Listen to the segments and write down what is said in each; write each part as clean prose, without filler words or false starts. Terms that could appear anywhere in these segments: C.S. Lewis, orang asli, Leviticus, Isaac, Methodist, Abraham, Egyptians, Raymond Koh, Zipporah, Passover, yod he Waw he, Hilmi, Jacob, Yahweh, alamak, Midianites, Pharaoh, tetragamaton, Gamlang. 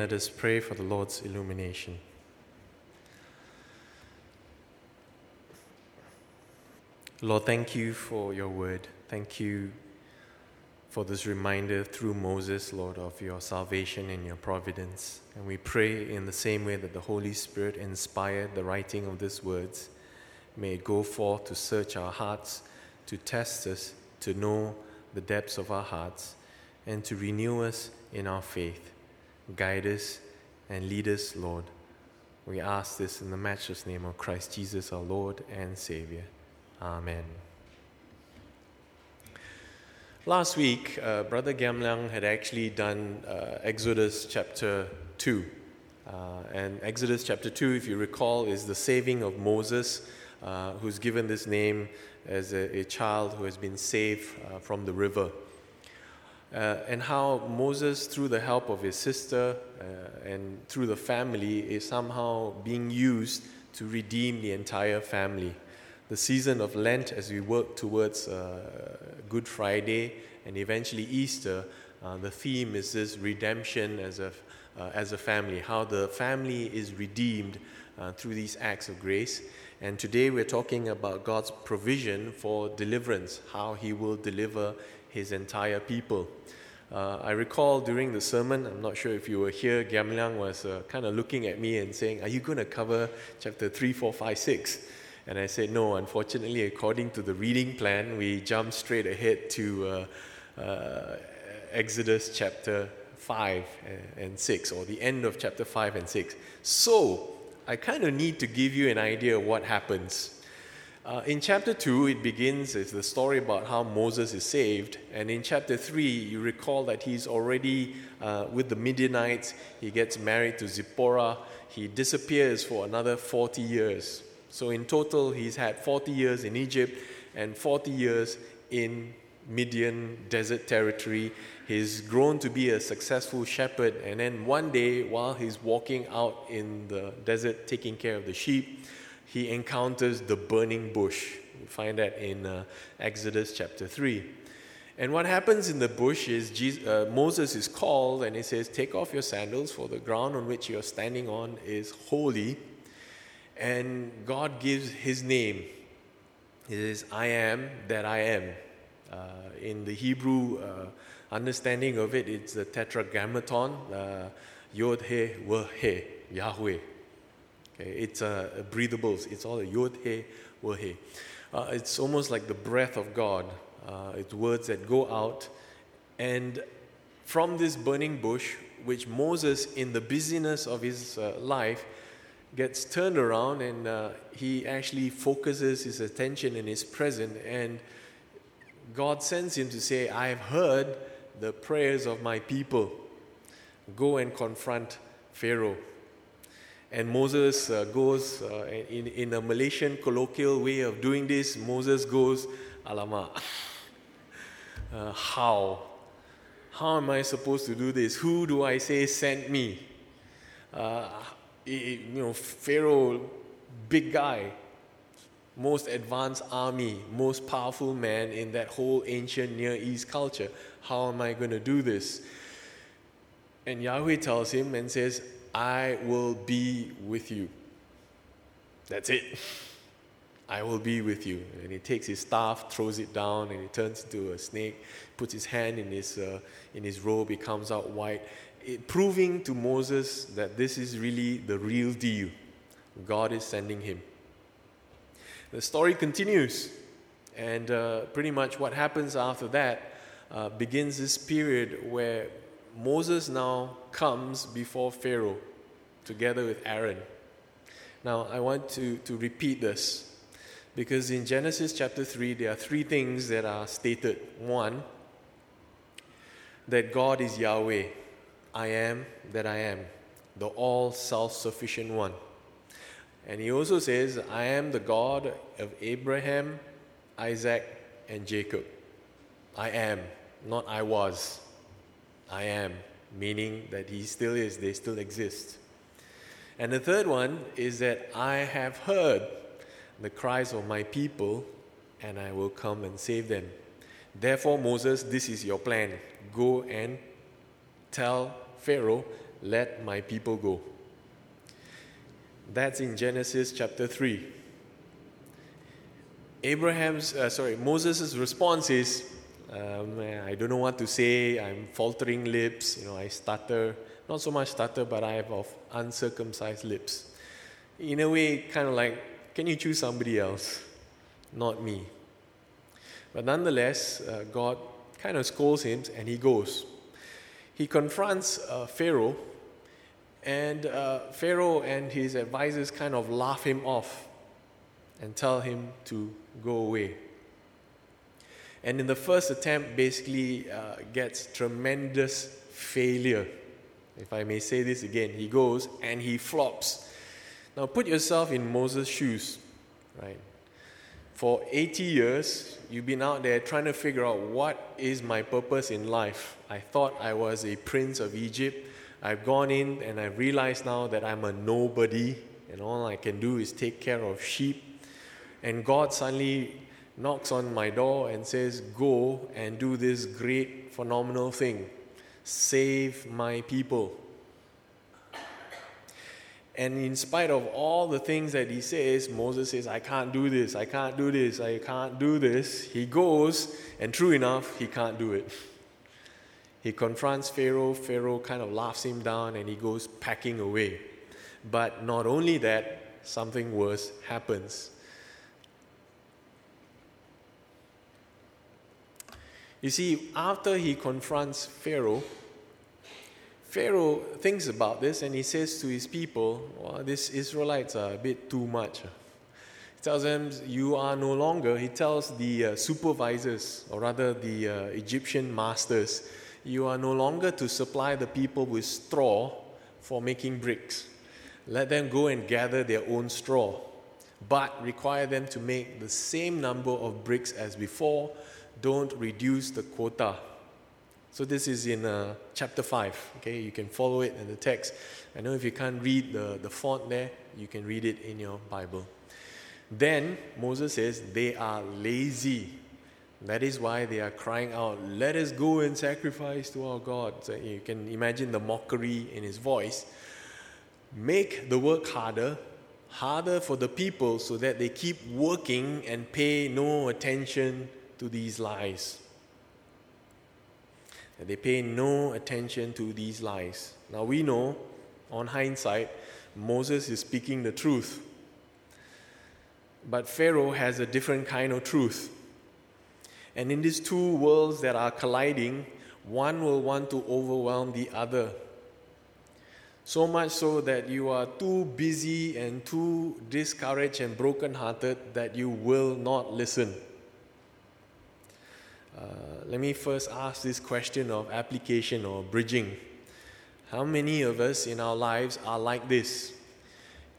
again, let us pray for the Lord's illumination. Lord, thank you for your word. Thank you for this reminder through Moses, Lord, of your salvation and your providence. And we pray in the same way that the Holy Spirit inspired the writing of these words. May it go forth to search our hearts, to test us, to know the depths of our hearts, and to renew us in our faith. Guide us and lead us, Lord. We ask this in the matchless name of Christ Jesus, our Lord and Savior. Amen. Last week, Brother Gamlang had actually done Exodus chapter 2. And Exodus chapter 2, if you recall, is the saving of Moses, who's given this name as a child who has been saved from the river. And how Moses, through the help of his sister and through the family, is somehow being used to redeem the entire family. The season of Lent, as we work towards Good Friday and eventually Easter, the theme is this redemption as a family, how the family is redeemed through these acts of grace. And today we're talking about God's provision for deliverance, how he will deliver his entire people. I recall during the sermon, I'm not sure if you were here, Gamlang was kind of looking at me and saying, are you going to cover chapter 3, 4, 5, 6? And I said, no, unfortunately, according to the reading plan, we jump straight ahead to Exodus chapter 5 and 6, or the end of chapter 5 and 6. So, I kind of need to give you an idea of what happens. In chapter 2, it begins as the story about how Moses is saved. And in chapter 3, you recall that he's already with the Midianites. He gets married to Zipporah. He disappears for another 40 years. So in total, he's had 40 years in Egypt and 40 years in Midian desert territory. He's grown to be a successful shepherd. And then one day, while he's walking out in the desert taking care of the sheep, he encounters the burning bush. We find that in Exodus chapter 3. And what happens in the bush is Moses is called and he says, take off your sandals, for the ground on which you're standing on is holy. And God gives his name. It is, I am that I am. In the Hebrew understanding of it, it's the tetragamaton, yod he Waw he, Yahweh. Okay, it's breathables. It's all a yod he Waw he. It's almost like the breath of God. It's words that go out. And from this burning bush, which Moses, in the busyness of his life, gets turned around and he actually focuses his attention in his present, and God sends him to say, I have heard the prayers of my people. Go and confront Pharaoh. And Moses goes, in a Malaysian colloquial way of doing this, Moses goes, Alamak. How? How am I supposed to do this? Who do I say sent me? Pharaoh, big guy, most advanced army, most powerful man in that whole ancient Near East culture. How am I going to do this? And Yahweh tells him and says, I will be with you. That's it. I will be with you. And he takes his staff, throws it down, and he turns into a snake, puts his hand in his robe, he comes out white. Proving to Moses that this is really the real deal. God is sending him. The story continues, and pretty much what happens after that begins this period where Moses now comes before Pharaoh together with Aaron. Now, I want to repeat this, because in Genesis chapter 3, there are three things that are stated. One, that God is Yahweh. I am that I am, the all self-sufficient one. And he also says, I am the God of Abraham, Isaac, and Jacob. I am, not I was. I am, meaning that he still is, they still exist. And the third one is that I have heard the cries of my people, and I will come and save them. Therefore, Moses, this is your plan. Go and tell Pharaoh let my people go. That's in Genesis chapter 3. Moses' response is, I don't know what to say, I'm faltering lips, I stutter. Not so much stutter, but I have of uncircumcised lips. In a way, kind of like, can you choose somebody else? Not me. But nonetheless, God kind of scolds him and he goes. He confronts Pharaoh, and Pharaoh and his advisors kind of laugh him off and tell him to go away. And in the first attempt, basically gets tremendous failure. If I may say this again, he goes and he flops. Now put yourself in Moses' shoes, right? For 80 years, you've been out there trying to figure out what is my purpose in life. I thought I was a prince of Egypt. I've gone in and I've realized now that I'm a nobody and all I can do is take care of sheep. And God suddenly knocks on my door and says, go and do this great, phenomenal thing. Save my people. And in spite of all the things that he says, Moses says, I can't do this, I can't do this, I can't do this. He goes, and true enough, he can't do it. He confronts Pharaoh. Pharaoh kind of laughs him down, and he goes packing away. But not only that, something worse happens. You see, after he confronts Pharaoh, Pharaoh thinks about this and he says to his people, well, these Israelites are a bit too much. He tells them, you are no longer, he tells the supervisors, or rather the Egyptian masters, you are no longer to supply the people with straw for making bricks. Let them go and gather their own straw, but require them to make the same number of bricks as before. Don't reduce the quota. So this is in chapter 5. Okay, you can follow it in the text. I know if you can't read the font there, you can read it in your Bible. Then Moses says, they are lazy. That is why they are crying out, let us go and sacrifice to our God. So you can imagine the mockery in his voice. Make the work harder for the people so that they keep working and pay no attention to these lies. And they pay no attention to these lies. Now we know, on hindsight, Moses is speaking the truth. But Pharaoh has a different kind of truth. And in these two worlds that are colliding, one will want to overwhelm the other. So much so that you are too busy and too discouraged and broken-hearted that you will not listen. Let me first ask this question of application or bridging. How many of us in our lives are like this?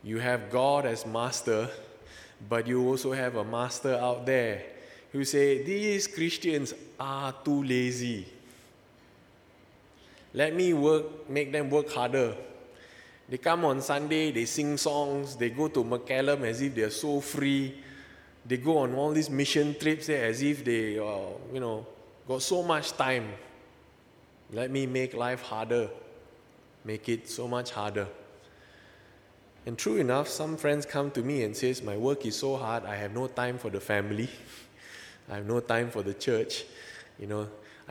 You have God as master, but you also have a master out there who say, these Christians are too lazy. Let me make them work harder. They come on Sunday, they sing songs, they go to McCallum as if they're so free. They go on all these mission trips there as if they, got so much time. Let me make life harder. Make it so much harder. And true enough, some friends come to me and says, my work is so hard, I have no time for the family. I have no time for the church. I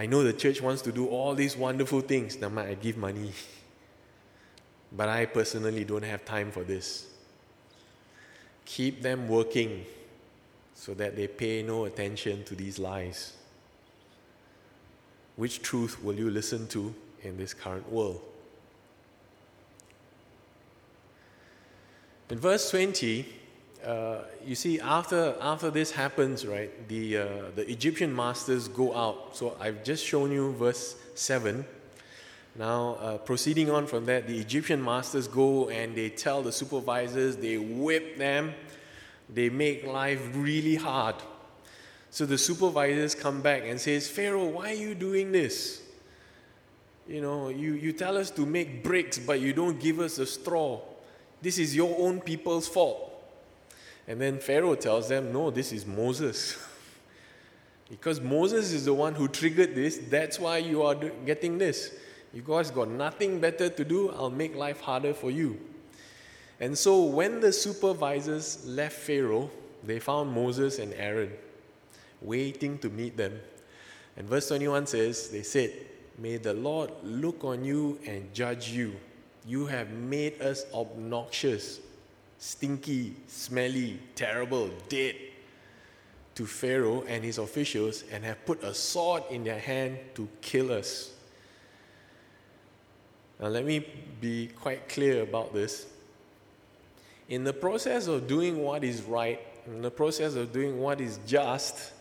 know the church wants to do all these wonderful things. Now I give money. But I personally don't have time for this. Keep them working, so that they pay no attention to these lies. Which truth will you listen to in this current world? In verse 20, you see, after this happens, right, the Egyptian masters go out. So I've just shown you verse 7. Now, proceeding on from that, the Egyptian masters go and they tell the supervisors, they whip them. They make life really hard. So the supervisors come back and says, Pharaoh, why are you doing this? You tell us to make bricks, but you don't give us a straw. This is your own people's fault. And then Pharaoh tells them, no, this is Moses. Because Moses is the one who triggered this, that's why you are getting this. You guys got nothing better to do, I'll make life harder for you. And so when the supervisors left Pharaoh, they found Moses and Aaron waiting to meet them. And verse 21 says, they said, "May the Lord look on you and judge you. You have made us obnoxious, stinky, smelly, terrible, dead to Pharaoh and his officials, and have put a sword in their hand to kill us." Now let me be quite clear about this. In the process of doing what is right, in the process of doing what is just,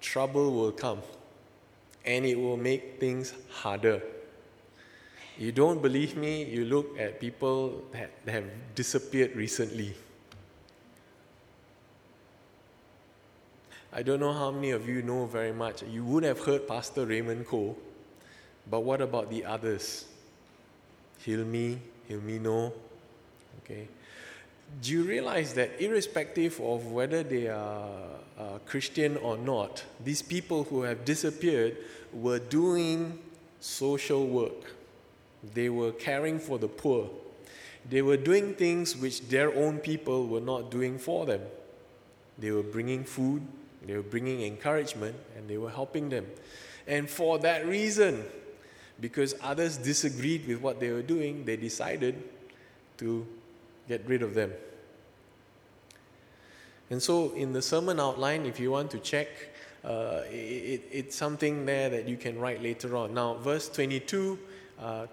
trouble will come, and it will make things harder. You don't believe me? You look at people that have disappeared recently. I don't know how many of you know very much. You would have heard Pastor Raymond Koh, but what about the others? Hilmi, okay. Do you realize that irrespective of whether they are Christian or not, these people who have disappeared were doing social work. They were caring for the poor. They were doing things which their own people were not doing for them. They were bringing food, they were bringing encouragement, and they were helping them. And for that reason, because others disagreed with what they were doing, they decided to get rid of them. And so in the sermon outline, if you want to check, it's something there that you can write later on. Now, verse 22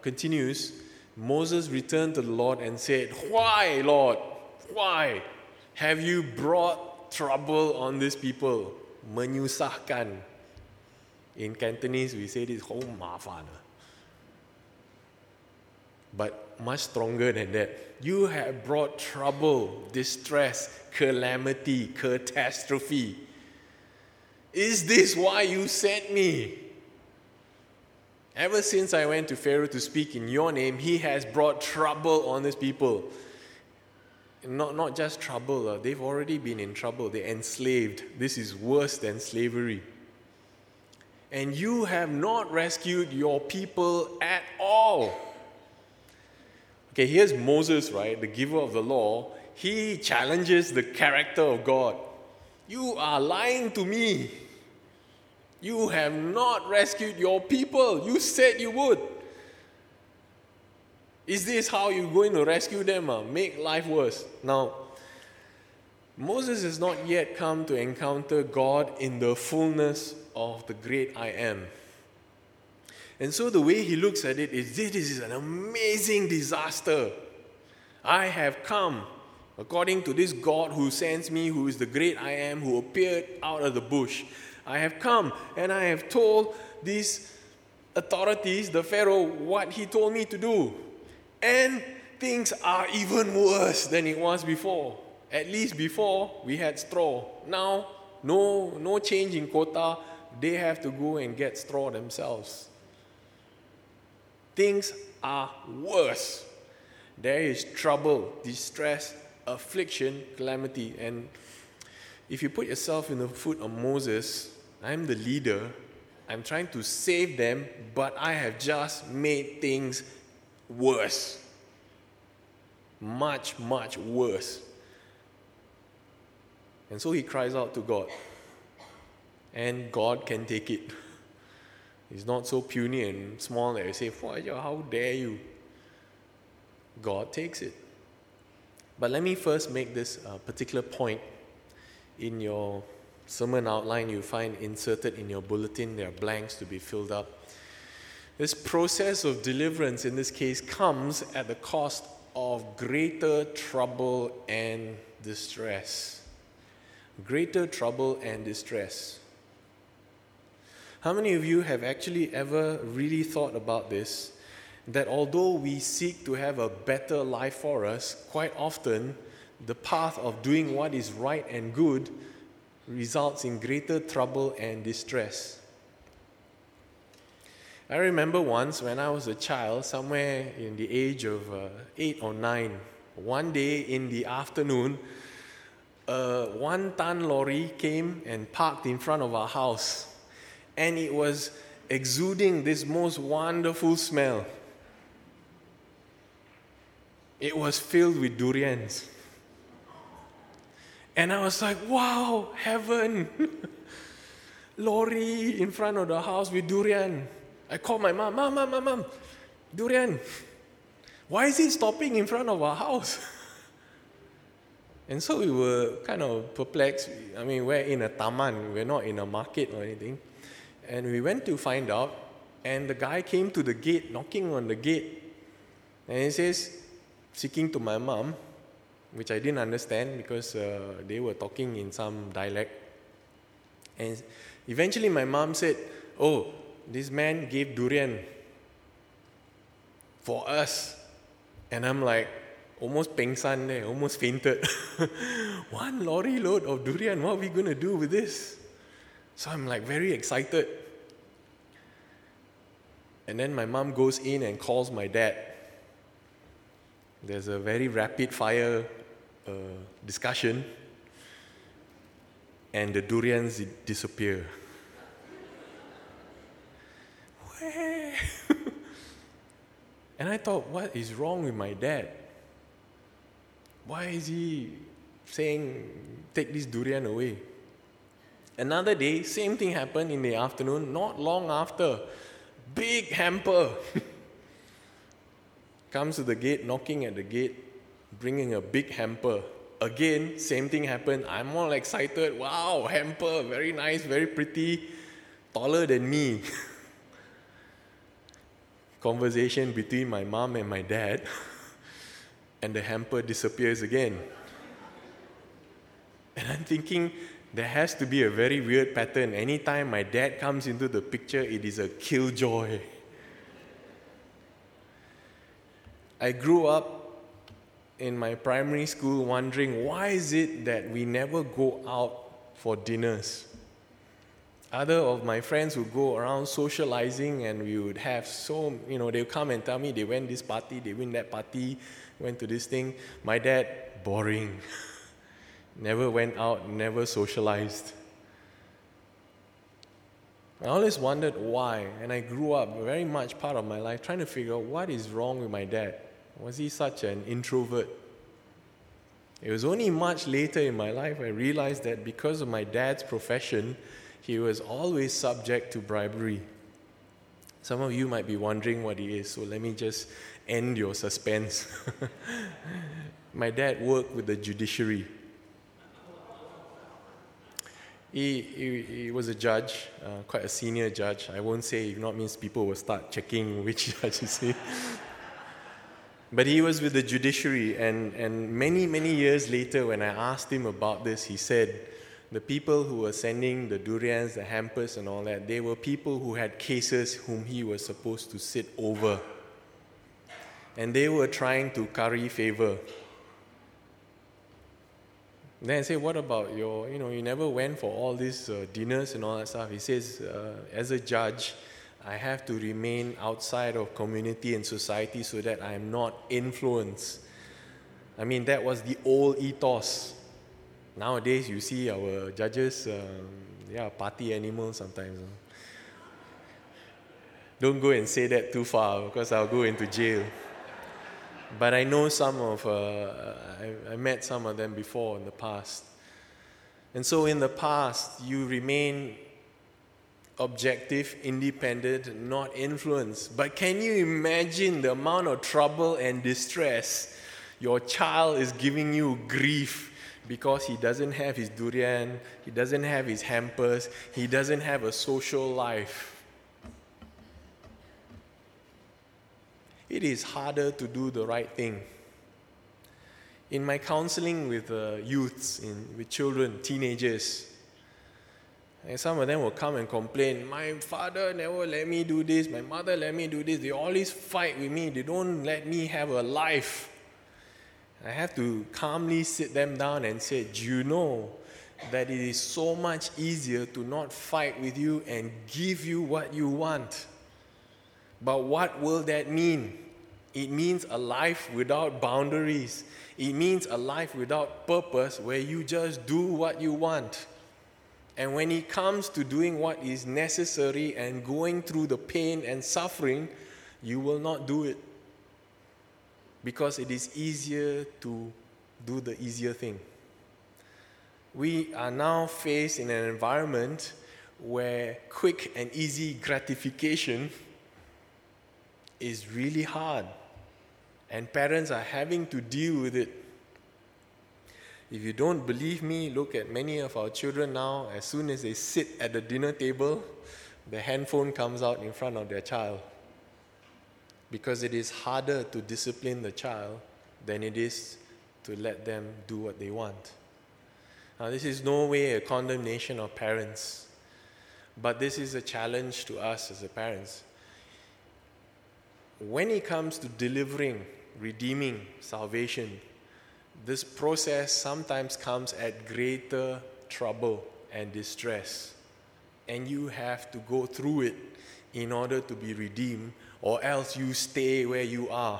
continues, Moses returned to the Lord and said, "Why, Lord, why have you brought trouble on these people?" Menyusahkan. In Cantonese, we say this, "Ho ma fan." But much stronger than that. You have brought trouble, distress, calamity, catastrophe. Is this why you sent me? Ever since I went to Pharaoh to speak in your name, he has brought trouble on these people. Not just trouble. They've already been in trouble. They're enslaved. This is worse than slavery. And you have not rescued your people at all. Okay, here's Moses, right, the giver of the law. He challenges the character of God. You are lying to me. You have not rescued your people. You said you would. Is this how you're going to rescue them? Make life worse. Now, Moses has not yet come to encounter God in the fullness of the great I am. And so the way he looks at it is, this is an amazing disaster. I have come according to this God who sends me, who is the great I am, who appeared out of the bush. I have come and I have told these authorities, the Pharaoh, what he told me to do. And things are even worse than it was before. At least before, we had straw. Now, no change in quota. They have to go and get straw themselves. Things are worse. There is trouble, distress, affliction, calamity. And if you put yourself in the foot of Moses, I'm the leader, I'm trying to save them, but I have just made things worse. Much, much worse. And so he cries out to God. And God can take it. He's not so puny and small that you say, "How dare you?" God takes it. But let me first make this particular point. In your sermon outline, you find inserted in your bulletin, there are blanks to be filled up. This process of deliverance in this case comes at the cost of greater trouble and distress. Greater trouble and distress. How many of you have actually ever really thought about this? That although we seek to have a better life for us, quite often the path of doing what is right and good results in greater trouble and distress. I remember once when I was a child, somewhere in the age of 8 or 9, one day in the afternoon, a one-ton lorry came and parked in front of our house. And it was exuding this most wonderful smell. It was filled with durians. And I was like, wow, heaven. Lorry in front of the house with durian. I called my mom, Mom, durian. Why is he stopping in front of our house? And so we were kind of perplexed. I mean, we're in a taman. We're not in a market or anything. And we went to find out. And the guy came to the gate, knocking on the gate. And he says, speaking to my mom, which I didn't understand because they were talking in some dialect. And eventually my mom said, oh, this man gave durian for us. And I'm like, almost pengsan there, almost fainted. One lorry load of durian, what are we going to do with this? So I'm like very excited. And then my mom goes in and calls my dad. There's a very rapid fire discussion, and the durians disappear. And I thought, what is wrong with my dad? Why is he saying, take this durian away? Another day, same thing happened in the afternoon, not long after. Big hamper. Comes to the gate, knocking at the gate, bringing a big hamper. Again, same thing happened. I'm all excited. Wow, hamper, very nice, very pretty, taller than me. Conversation between my mom and my dad, and the hamper disappears again. And I'm thinking, there has to be a very weird pattern. Anytime my dad comes into the picture, it is a killjoy. I grew up in my primary school wondering, why is it that we never go out for dinners? Other of my friends would go around socializing, and we would have so, they would come and tell me they went this party, they went that party, went to this thing. My dad, boring. Never went out, never socialized. I always wondered why, and I grew up very much part of my life trying to figure out what is wrong with my dad. Was he such an introvert? It was only much later in my life I realized that because of my dad's profession, he was always subject to bribery. Some of you might be wondering what he is, so let me just end your suspense. My dad worked with the judiciary. He was a judge, quite a senior judge. I won't say, if not means people will start checking which judge is he. But he was with the judiciary, and many, many years later when I asked him about this, he said, the people who were sending the durians, the hampers and all that, they were people who had cases whom he was supposed to sit over. And they were trying to curry favor. Then I say, what about your, you never went for all these dinners and all that stuff. He says, as a judge, I have to remain outside of community and society so that I am not influenced. I mean, that was the old ethos. Nowadays, you see our judges, party animals sometimes. Don't go and say that too far because I'll go into jail. But I know some of, I met some of them before in the past. And so in the past, you remain objective, independent, not influenced. But can you imagine the amount of trouble and distress your child is giving you grief because he doesn't have his durian, he doesn't have his hampers, he doesn't have a social life? It is harder to do the right thing. In my counseling with youths, with children, teenagers, and some of them will come and complain, my father never let me do this, my mother let me do this, they always fight with me, they don't let me have a life. I have to calmly sit them down and say, do you know that it is so much easier to not fight with you and give you what you want? But what will that mean? It means a life without boundaries. It means a life without purpose where you just do what you want. And when he comes to doing what is necessary and going through the pain and suffering, you will not do it. Because it is easier to do the easier thing. We are now faced in an environment where quick and easy gratification is really hard. And parents are having to deal with it. If you don't believe me, look at many of our children now. As soon as they sit at the dinner table, the handphone comes out in front of their child. Because it is harder to discipline the child than it is to let them do what they want. Now, this is no way a condemnation of parents, but this is a challenge to us as parents. When it comes to delivering, redeeming, salvation, this process sometimes comes at greater trouble and distress, and you have to go through it in order to be redeemed, or else you stay where you are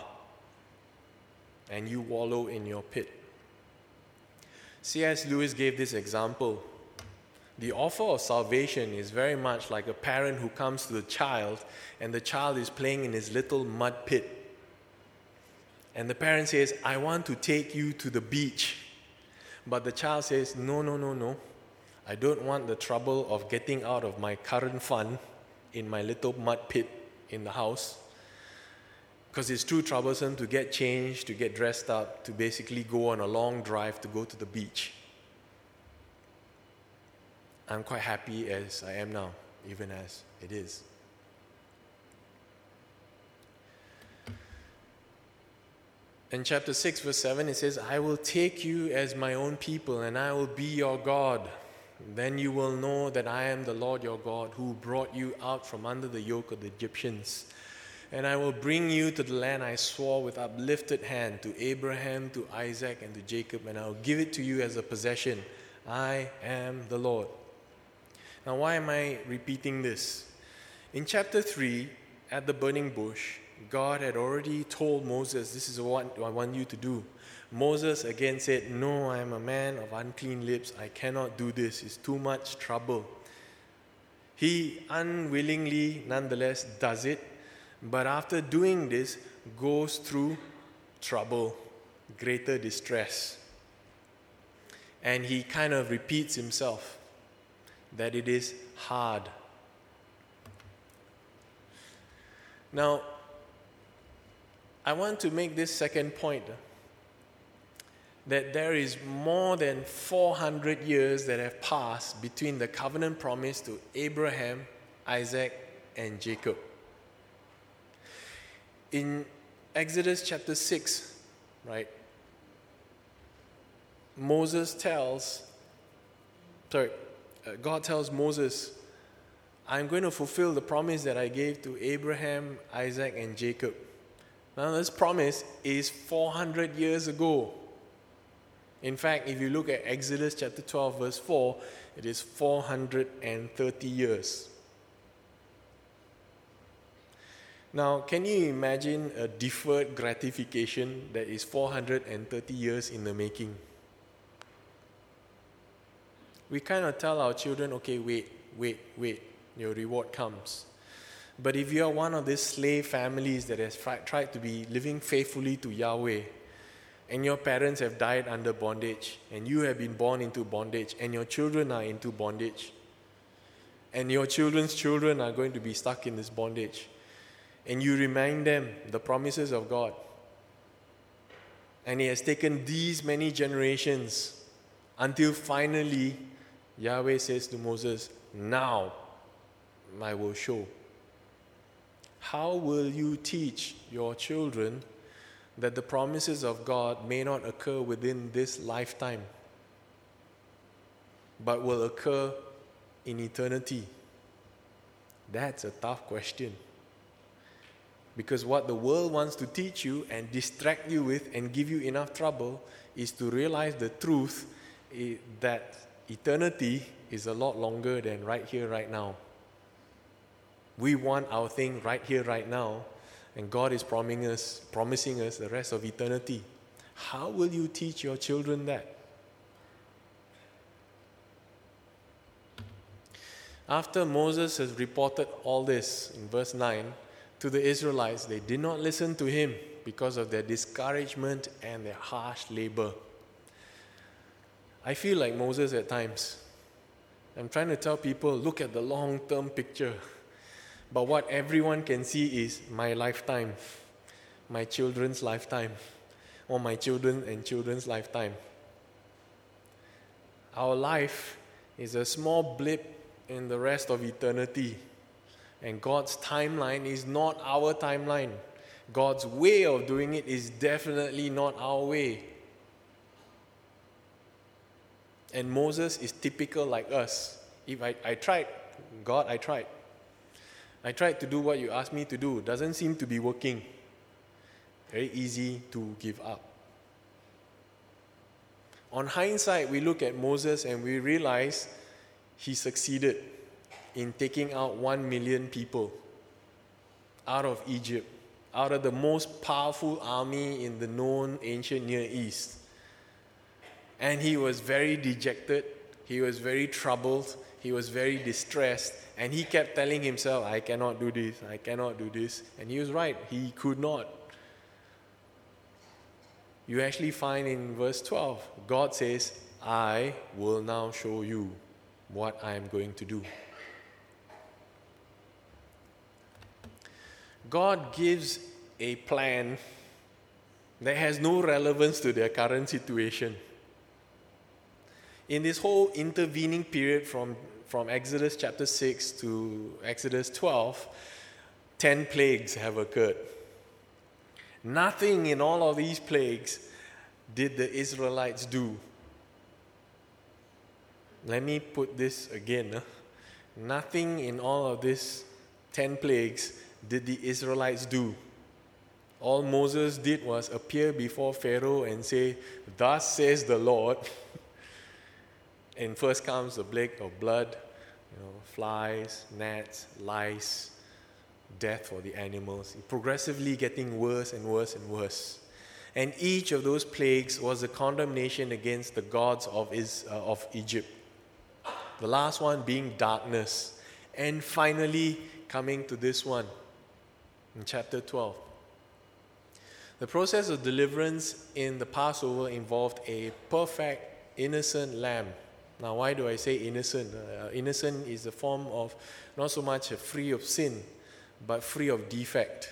and you wallow in your pit. C.S. Lewis gave this example. The offer of salvation is very much like a parent who comes to the child, and the child is playing in his little mud pit. And the parent says, I want to take you to the beach. But the child says, no. I don't want the trouble of getting out of my current fun in my little mud pit in the house. Because it's too troublesome to get changed, to get dressed up, to basically go on a long drive to go to the beach. I'm quite happy as I am now, even as it is. In chapter 6, verse 7, it says, I will take you as my own people, and I will be your God. Then you will know that I am the Lord your God, who brought you out from under the yoke of the Egyptians. And I will bring you to the land I swore with uplifted hand to Abraham, to Isaac, and to Jacob, and I will give it to you as a possession. I am the Lord. Now, why am I repeating this? In chapter 3, at the burning bush, God had already told Moses, this is what I want you to do. Moses again said, no, I am a man of unclean lips. I cannot do this. It's too much trouble. He unwillingly, nonetheless, does it. But after doing this, goes through trouble, greater distress. And he kind of repeats himself that it is hard. Now, I want to make this second point, that there is more than 400 years that have passed between the covenant promise to Abraham, Isaac, and Jacob. In Exodus chapter 6, right, God tells Moses, I'm going to fulfill the promise that I gave to Abraham, Isaac, and Jacob. Now, this promise is 400 years ago. In fact, if you look at Exodus chapter 12, verse 4, it is 430 years. Now, can you imagine a deferred gratification that is 430 years in the making? We kind of tell our children, okay, wait, your reward comes. But if you are one of these slave families that has tried to be living faithfully to Yahweh, and your parents have died under bondage, and you have been born into bondage, and your children are into bondage, and your children's children are going to be stuck in this bondage, and you remind them the promises of God, and it has taken these many generations until finally Yahweh says to Moses, now I will show. How will you teach your children that the promises of God may not occur within this lifetime, but will occur in eternity? That's a tough question. Because what the world wants to teach you and distract you with and give you enough trouble is to realize the truth that eternity is a lot longer than right here, right now. We want our thing right here, right now, and God is promising us the rest of eternity. How will you teach your children that? After Moses has reported all this in verse 9 to the Israelites, they did not listen to him because of their discouragement and their harsh labor. I feel like Moses at times. I'm trying to tell people, look at the long-term picture. But what everyone can see is my lifetime, my children's lifetime, or my children and children's lifetime. Our life is a small blip in the rest of eternity. And God's timeline is not our timeline. God's way of doing it is definitely not our way. And Moses is typical like us. If I tried, God, I tried to do what you asked me to do. Doesn't seem to be working. Very easy to give up. On hindsight, we look at Moses and we realize he succeeded in taking out 1 million people out of Egypt, out of the most powerful army in the known ancient Near East. And he was very dejected, he was very troubled, he was very distressed, and he kept telling himself, I cannot do this, I cannot do this. And he was right, he could not. You actually find in verse 12, God says, I will now show you what I am going to do. God gives a plan that has no relevance to their current situation. In this whole intervening period from Exodus chapter 6 to Exodus 12, 10 plagues have occurred. Nothing in all of these plagues did the Israelites do. Let me put this again. Nothing in all of these 10 plagues did the Israelites do. All Moses did was appear before Pharaoh and say, Thus says the Lord. And first comes the plague of blood, flies, gnats, lice, death for the animals, progressively getting worse and worse and worse. And each of those plagues was a condemnation against the gods of Egypt. The last one being darkness. And finally, coming to this one, in chapter 12. The process of deliverance in the Passover involved a perfect, innocent lamb. Now, why do I say innocent? Innocent is a form of not so much free of sin, but free of defect.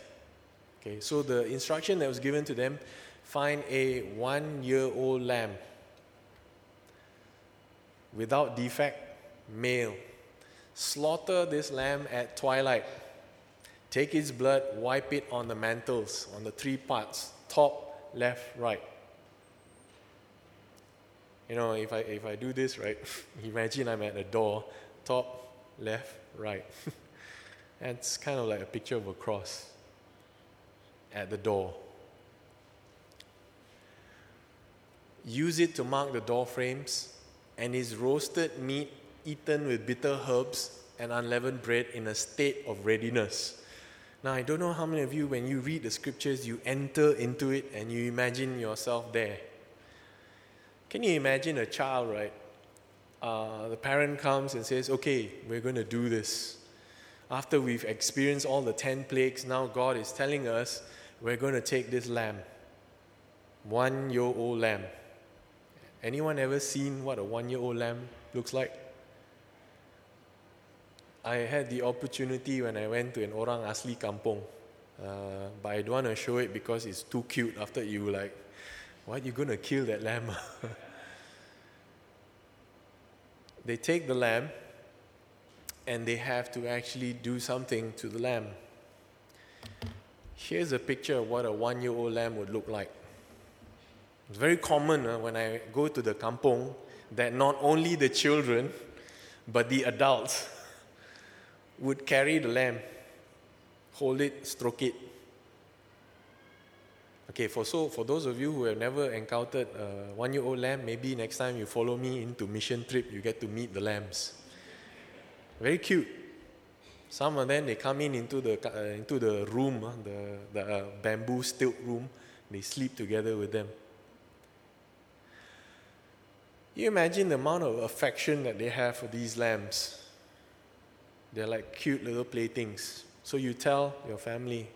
Okay, so the instruction that was given to them, find a 1-year-old lamb without defect, male. Slaughter this lamb at twilight. Take its blood, wipe it on the mantles, on the three parts, top, left, right. If I do this, right, imagine I'm at a door, top, left, right. That's kind of like a picture of a cross at the door. Use it to mark the door frames, and is roasted meat eaten with bitter herbs and unleavened bread in a state of readiness. Now, I don't know how many of you, when you read the scriptures, you enter into it and you imagine yourself there. Can you imagine a child, right? The parent comes and says, okay, we're going to do this. After we've experienced all the 10 plagues, now God is telling us, we're going to take this lamb, 1-year-old lamb. Anyone ever seen what a 1-year-old lamb looks like? I had the opportunity when I went to an orang asli kampung. But I don't want to show it because it's too cute. After you like, what, you going to kill that lamb? They take the lamb and they have to actually do something to the lamb. Here's a picture of what a 1-year-old lamb would look like. It's very common when I go to the kampung that not only the children but the adults would carry the lamb, hold it, stroke it. Okay, for those of you who have never encountered a 1-year-old lamb, maybe next time you follow me into mission trip, you get to meet the lambs. Very cute. Some of them, they come into the room, the bamboo stilt room. They sleep together with them. You imagine the amount of affection that they have for these lambs. They're like cute little playthings. So you tell your family,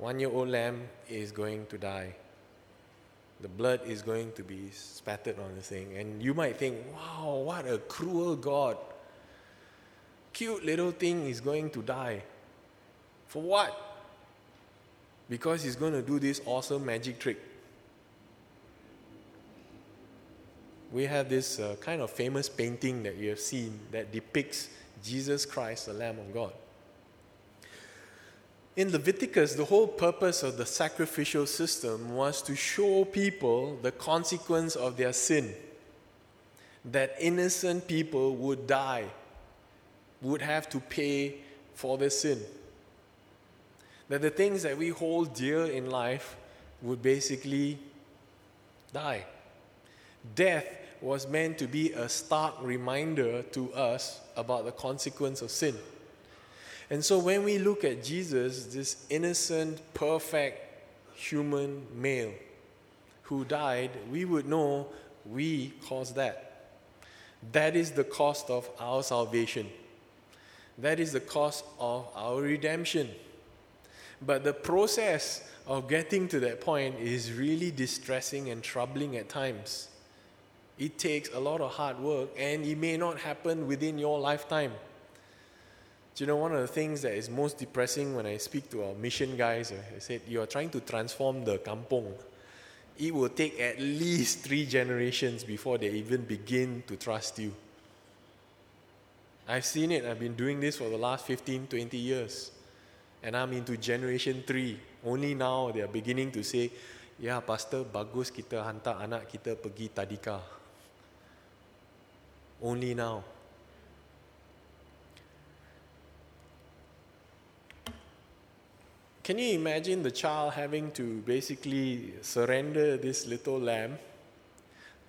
1-year-old lamb is going to die. The blood is going to be spattered on the thing. And you might think, wow, what a cruel God. Cute little thing is going to die. For what? Because he's going to do this awesome magic trick. We have this kind of famous painting that you have seen that depicts Jesus Christ, the Lamb of God. In Leviticus, the whole purpose of the sacrificial system was to show people the consequence of their sin. That innocent people would die, would have to pay for their sin. That the things that we hold dear in life would basically die. Death was meant to be a stark reminder to us about the consequence of sin. And so when we look at Jesus, this innocent, perfect human male who died, we would know we caused that. That is the cost of our salvation. That is the cost of our redemption. But the process of getting to that point is really distressing and troubling at times. It takes a lot of hard work, and it may not happen within your lifetime. You know, one of the things that is most depressing when I speak to our mission guys, I said, you are trying to transform the kampong. It will take at least 3 generations before they even begin to trust you. I've seen it. I've been doing this for the last 15, 20 years. And I'm into generation 3. Only now they are beginning to say, yeah, Pastor, bagus kita hantar anak kita pergi tadika. Only now. Can you imagine the child having to basically surrender this little lamb,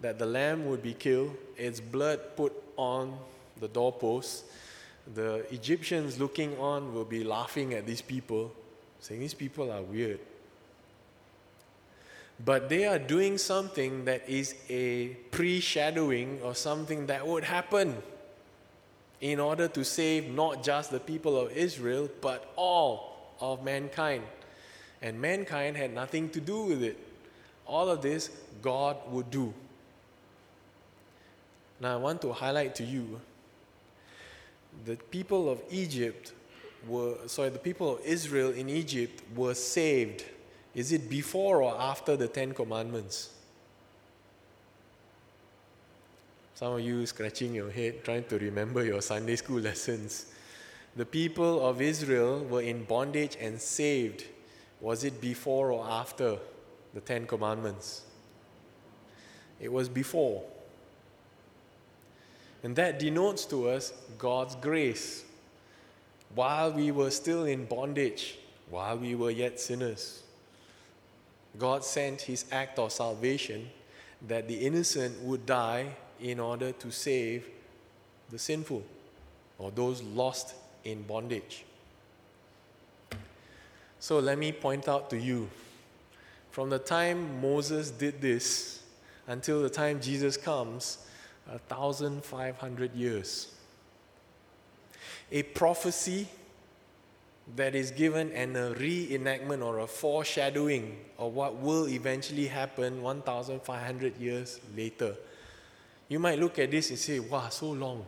that the lamb would be killed, its blood put on the doorpost. The Egyptians looking on will be laughing at these people, saying these people are weird. But they are doing something that is a pre-shadowing of something that would happen in order to save not just the people of Israel, but all of mankind. And mankind had nothing to do with it. All of this God would do. Now I want to highlight to you, the people of Israel in Egypt were saved. Is it before or after the 10 commandments? Some of you scratching your head, trying to remember your Sunday school lessons. The people of Israel were in bondage and saved. Was it before or after the 10 commandments? It was before. And that denotes to us God's grace. While we were still in bondage, while we were yet sinners, God sent his act of salvation that the innocent would die in order to save the sinful or those lost in bondage. So let me point out to you, from the time Moses did this until the time Jesus comes, 1,500 years. A prophecy that is given and a reenactment or a foreshadowing of what will eventually happen 1,500 years later. You might look at this and say, wow, so long.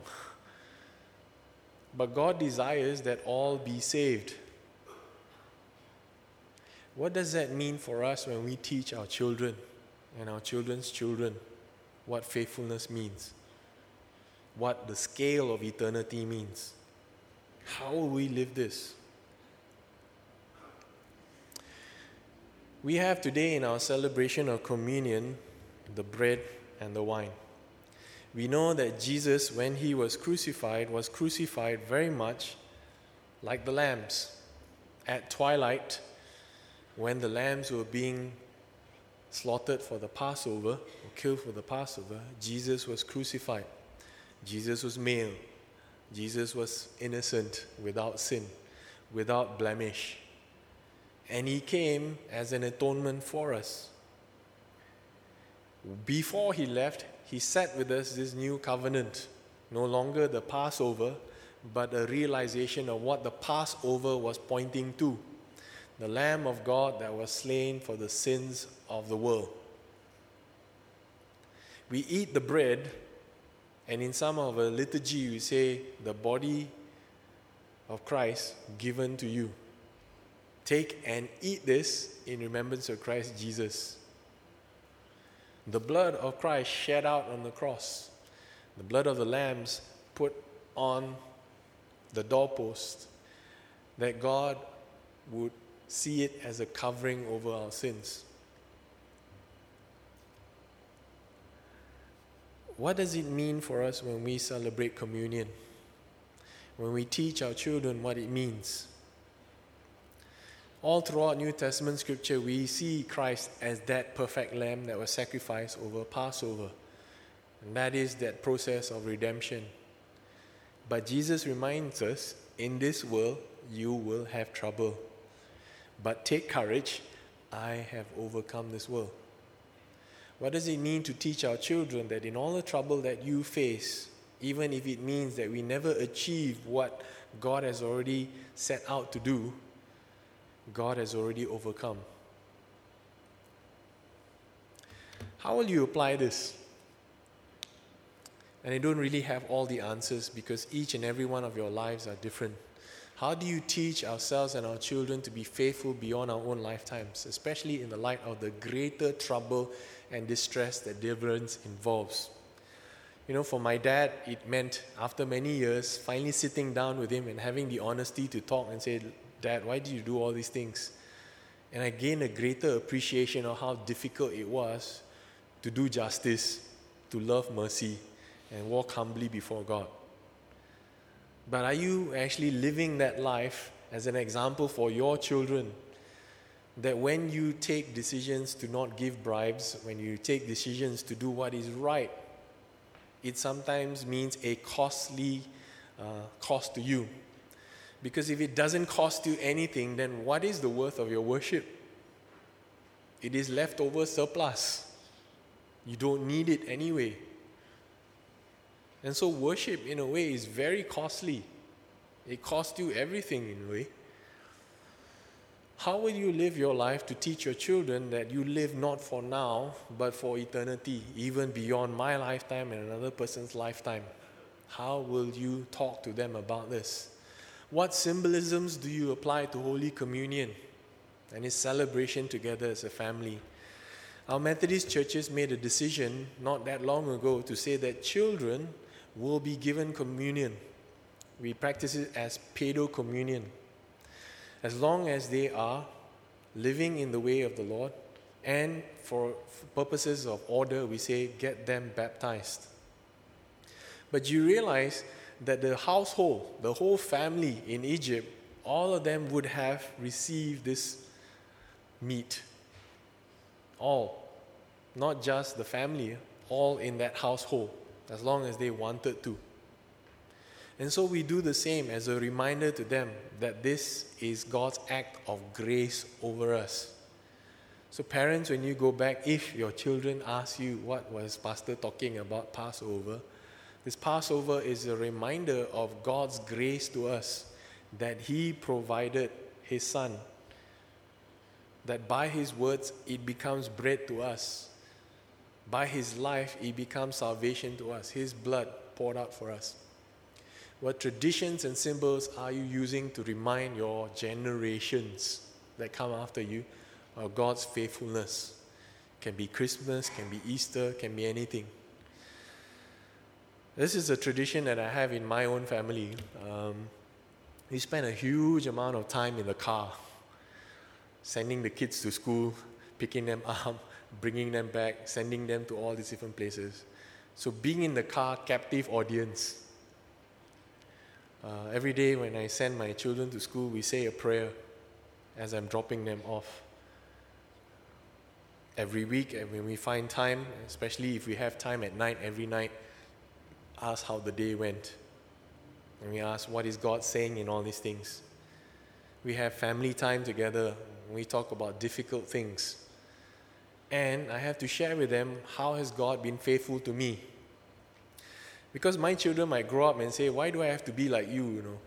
But God desires that all be saved. What does that mean for us when we teach our children and our children's children what faithfulness means? What the scale of eternity means? How will we live this? We have today in our celebration of communion the bread and the wine. We know that Jesus, when he was crucified very much like the lambs. At twilight, when the lambs were being slaughtered for the Passover, or killed for the Passover, Jesus was crucified. Jesus was male. Jesus was innocent, without sin, without blemish. And he came as an atonement for us. Before he left, he set with us this new covenant, no longer the Passover, but a realization of what the Passover was pointing to, the Lamb of God that was slain for the sins of the world. We eat the bread, and in some of our liturgy we say, the body of Christ given to you. Take and eat this in remembrance of Christ Jesus. The blood of Christ shed out on the cross, the blood of the lambs put on the doorpost, that God would see it as a covering over our sins. What does it mean for us when we celebrate communion? When we teach our children what it means? All throughout New Testament scripture, we see Christ as that perfect lamb that was sacrificed over Passover. And that is that process of redemption. But Jesus reminds us, in this world you will have trouble. But take courage, I have overcome this world. What does it mean to teach our children that in all the trouble that you face, even if it means that we never achieve what God has already set out to do, God has already overcome? How will you apply this? And I don't really have all the answers because each and every one of your lives are different. How do you teach ourselves and our children to be faithful beyond our own lifetimes, especially in the light of the greater trouble and distress that deliverance involves? You know, for my dad, it meant after many years, finally sitting down with him and having the honesty to talk and say, Dad, why did you do all these things? And I gained a greater appreciation of how difficult it was to do justice, to love mercy, and walk humbly before God. But are you actually living that life as an example for your children? That when you take decisions to not give bribes, when you take decisions to do what is right, it sometimes means a costly cost to you. Because if it doesn't cost you anything, then what is the worth of your worship? It is leftover surplus. You don't need it anyway. And so worship, in a way, is very costly. It costs you everything, in a way. How will you live your life to teach your children that you live not for now, but for eternity, even beyond my lifetime and another person's lifetime? How will you talk to them about this? What symbolisms do you apply to Holy Communion and its celebration together as a family? Our Methodist churches made a decision not that long ago to say that children will be given communion. We practice it as pedo-communion. As long as they are living in the way of the Lord, and for purposes of order, we say, get them baptized. But you realize that the household, the whole family in Egypt, all of them would have received this meat. All, not just the family, all in that household, as long as they wanted to. And so we do the same as a reminder to them that this is God's act of grace over us. So parents, when you go back, if your children ask you, what was Pastor talking about Passover? This Passover is a reminder of God's grace to us, that He provided His Son, that by His words it becomes bread to us. By His life it becomes salvation to us, His blood poured out for us. What traditions and symbols are you using to remind your generations that come after you of God's faithfulness? Can be Christmas, can be Easter, can be anything. This is a tradition that I have in my own family. We spend a huge amount of time in the car, sending the kids to school, picking them up, bringing them back, sending them to all these different places. So being in the car, captive audience. Every day when I send my children to school, we say a prayer as I'm dropping them off. Every week, and when we find time, especially if we have time at night, every night, ask how the day went. And we ask, what is God saying in all these things? We have family time together. We talk about difficult things. And I have to share with them, how has God been faithful to me? Because my children might grow up and say, why do I have to be like you, you know?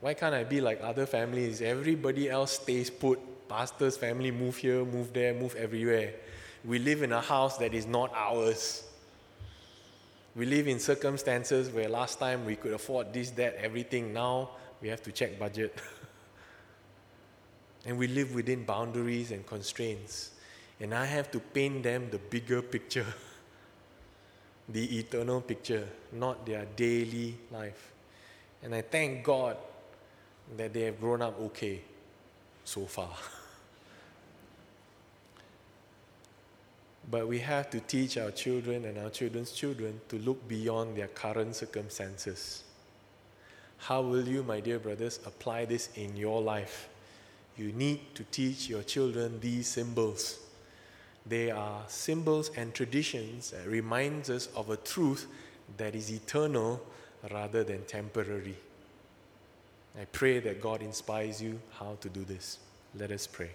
Why can't I be like other families? Everybody else stays put. Pastor's family move here, move there, move everywhere. We live in a house that is not ours. We live in circumstances where last time we could afford this, that, everything. Now we have to check budget. And we live within boundaries and constraints. And I have to paint them the bigger picture. The eternal picture, not their daily life. And I thank God that they have grown up okay so far. But we have to teach our children and our children's children to look beyond their current circumstances. How will you, my dear brothers, apply this in your life? You need to teach your children these symbols. They are symbols and traditions that reminds us of a truth that is eternal rather than temporary. I pray that God inspires you how to do this. Let us pray.